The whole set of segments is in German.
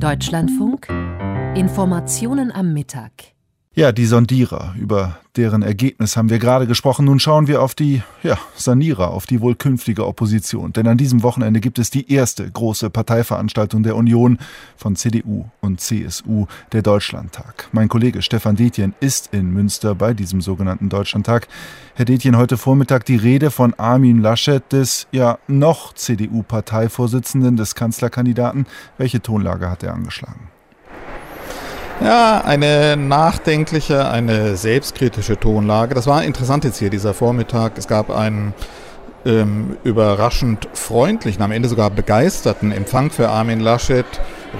Deutschlandfunk, Informationen am Mittag. Ja, die Sondierer, über deren Ergebnis haben wir gerade gesprochen. Nun schauen wir auf die Sanierer, auf die wohl künftige Opposition. Denn an diesem Wochenende gibt es die erste große Parteiveranstaltung der Union von CDU und CSU, der Deutschlandtag. Mein Kollege Stefan Detjen ist in Münster bei diesem sogenannten Deutschlandtag. Herr Detjen, heute Vormittag die Rede von Armin Laschet, des noch CDU-Parteivorsitzenden, des Kanzlerkandidaten. Welche Tonlage hat er angeschlagen? Ja, eine nachdenkliche, eine selbstkritische Tonlage. Das war interessant jetzt hier, dieser Vormittag. Es gab einen überraschend freundlichen, am Ende sogar begeisterten Empfang für Armin Laschet.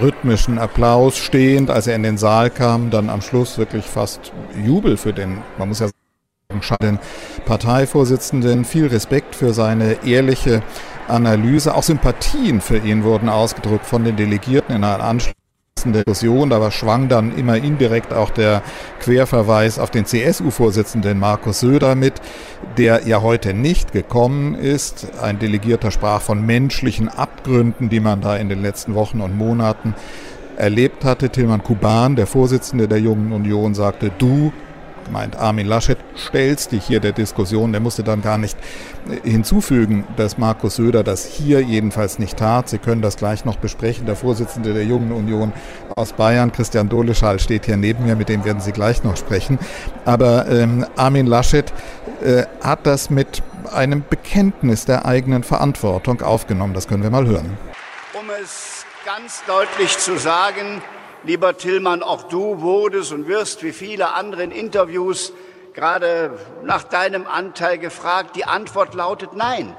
Rhythmischen Applaus stehend, als er in den Saal kam. Dann am Schluss wirklich fast Jubel für den, man muss ja sagen, den Parteivorsitzenden. Viel Respekt für seine ehrliche Analyse. Auch Sympathien für ihn wurden ausgedrückt von den Delegierten in einer Anschluss. Diskussion, aber schwang dann immer indirekt auch der Querverweis auf den CSU-Vorsitzenden Markus Söder mit, der ja heute nicht gekommen ist. Ein Delegierter sprach von menschlichen Abgründen, die man da in den letzten Wochen und Monaten erlebt hatte. Tilman Kuban, der Vorsitzende der Jungen Union, sagte, du, meint Armin Laschet, stellst dich hier der Diskussion. Der musste dann gar nicht hinzufügen, dass Markus Söder das hier jedenfalls nicht tat. Sie können das gleich noch besprechen. Der Vorsitzende der Jungen Union aus Bayern, Christian Doleschal, steht hier neben mir. Mit dem werden Sie gleich noch sprechen. Aber Armin Laschet hat das mit einem Bekenntnis der eigenen Verantwortung aufgenommen. Das können wir mal hören. Um es ganz deutlich zu sagen, lieber Tilman, auch du wurdest und wirst wie viele andere in Interviews gerade nach deinem Anteil gefragt. Die Antwort lautet nein.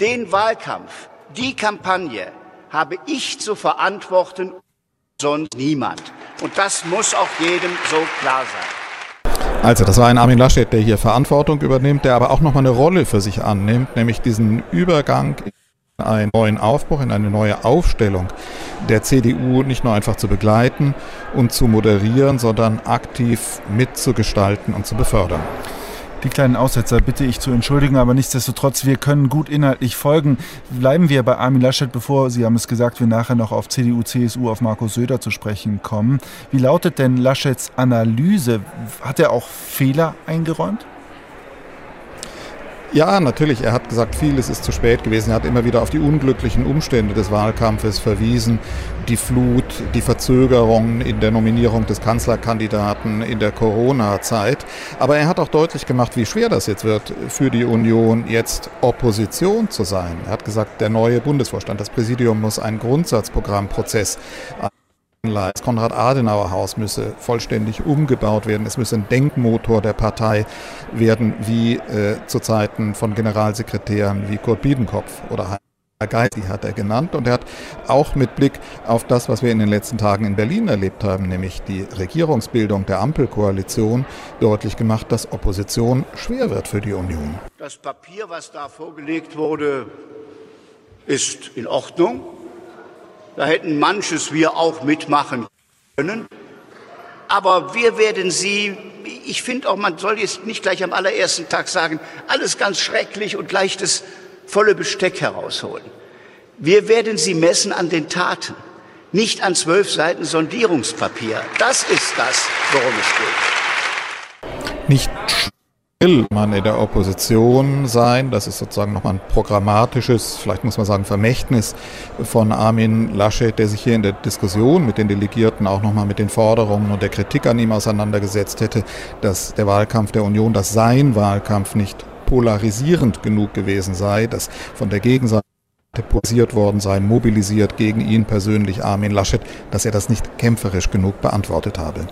Den Wahlkampf, die Kampagne habe ich zu verantworten, sonst niemand. Und das muss auch jedem so klar sein. Also, das war ein Armin Laschet, der hier Verantwortung übernimmt, der aber auch nochmal eine Rolle für sich annimmt, nämlich diesen Übergang in einen neuen Aufbruch, in eine neue Aufstellung der CDU nicht nur einfach zu begleiten und zu moderieren, sondern aktiv mitzugestalten und zu befördern. Die kleinen Aussetzer bitte ich zu entschuldigen, aber nichtsdestotrotz, wir können gut inhaltlich folgen. Bleiben wir bei Armin Laschet, bevor, Sie haben es gesagt, wir nachher noch auf CDU, CSU, auf Markus Söder zu sprechen kommen. Wie lautet denn Laschets Analyse? Hat er auch Fehler eingeräumt? Ja, natürlich. Er hat gesagt, vieles ist zu spät gewesen. Er hat immer wieder auf die unglücklichen Umstände des Wahlkampfes verwiesen. Die Flut, die Verzögerung in der Nominierung des Kanzlerkandidaten in der Corona-Zeit. Aber er hat auch deutlich gemacht, wie schwer das jetzt wird für die Union, jetzt Opposition zu sein. Er hat gesagt, der neue Bundesvorstand, das Präsidium muss einen Grundsatzprogrammprozess das Konrad-Adenauer-Haus müsse vollständig umgebaut werden. Es müsse ein Denkmotor der Partei werden, wie zu Zeiten von Generalsekretären wie Kurt Biedenkopf oder Heinrich Geis, die hat er genannt. Und er hat auch mit Blick auf das, was wir in den letzten Tagen in Berlin erlebt haben, nämlich die Regierungsbildung der Ampelkoalition, deutlich gemacht, dass Opposition schwer wird für die Union. Das Papier, was da vorgelegt wurde, ist in Ordnung. Da hätten manches wir auch mitmachen können. Aber wir werden Sie, ich finde auch, man soll jetzt nicht gleich am allerersten Tag sagen, alles ganz schrecklich und gleich das volle Besteck herausholen. Wir werden Sie messen an den Taten, nicht an 12 Seiten Sondierungspapier. Das ist das, worum es geht. Nicht will man in der Opposition sein. Das ist sozusagen nochmal ein programmatisches, vielleicht muss man sagen Vermächtnis von Armin Laschet, der sich hier in der Diskussion mit den Delegierten auch nochmal mit den Forderungen und der Kritik an ihm auseinandergesetzt hätte, dass der Wahlkampf der Union, dass sein Wahlkampf nicht polarisierend genug gewesen sei, dass von der Gegenseite polarisiert worden sei, mobilisiert gegen ihn persönlich Armin Laschet, dass er das nicht kämpferisch genug beantwortet habe.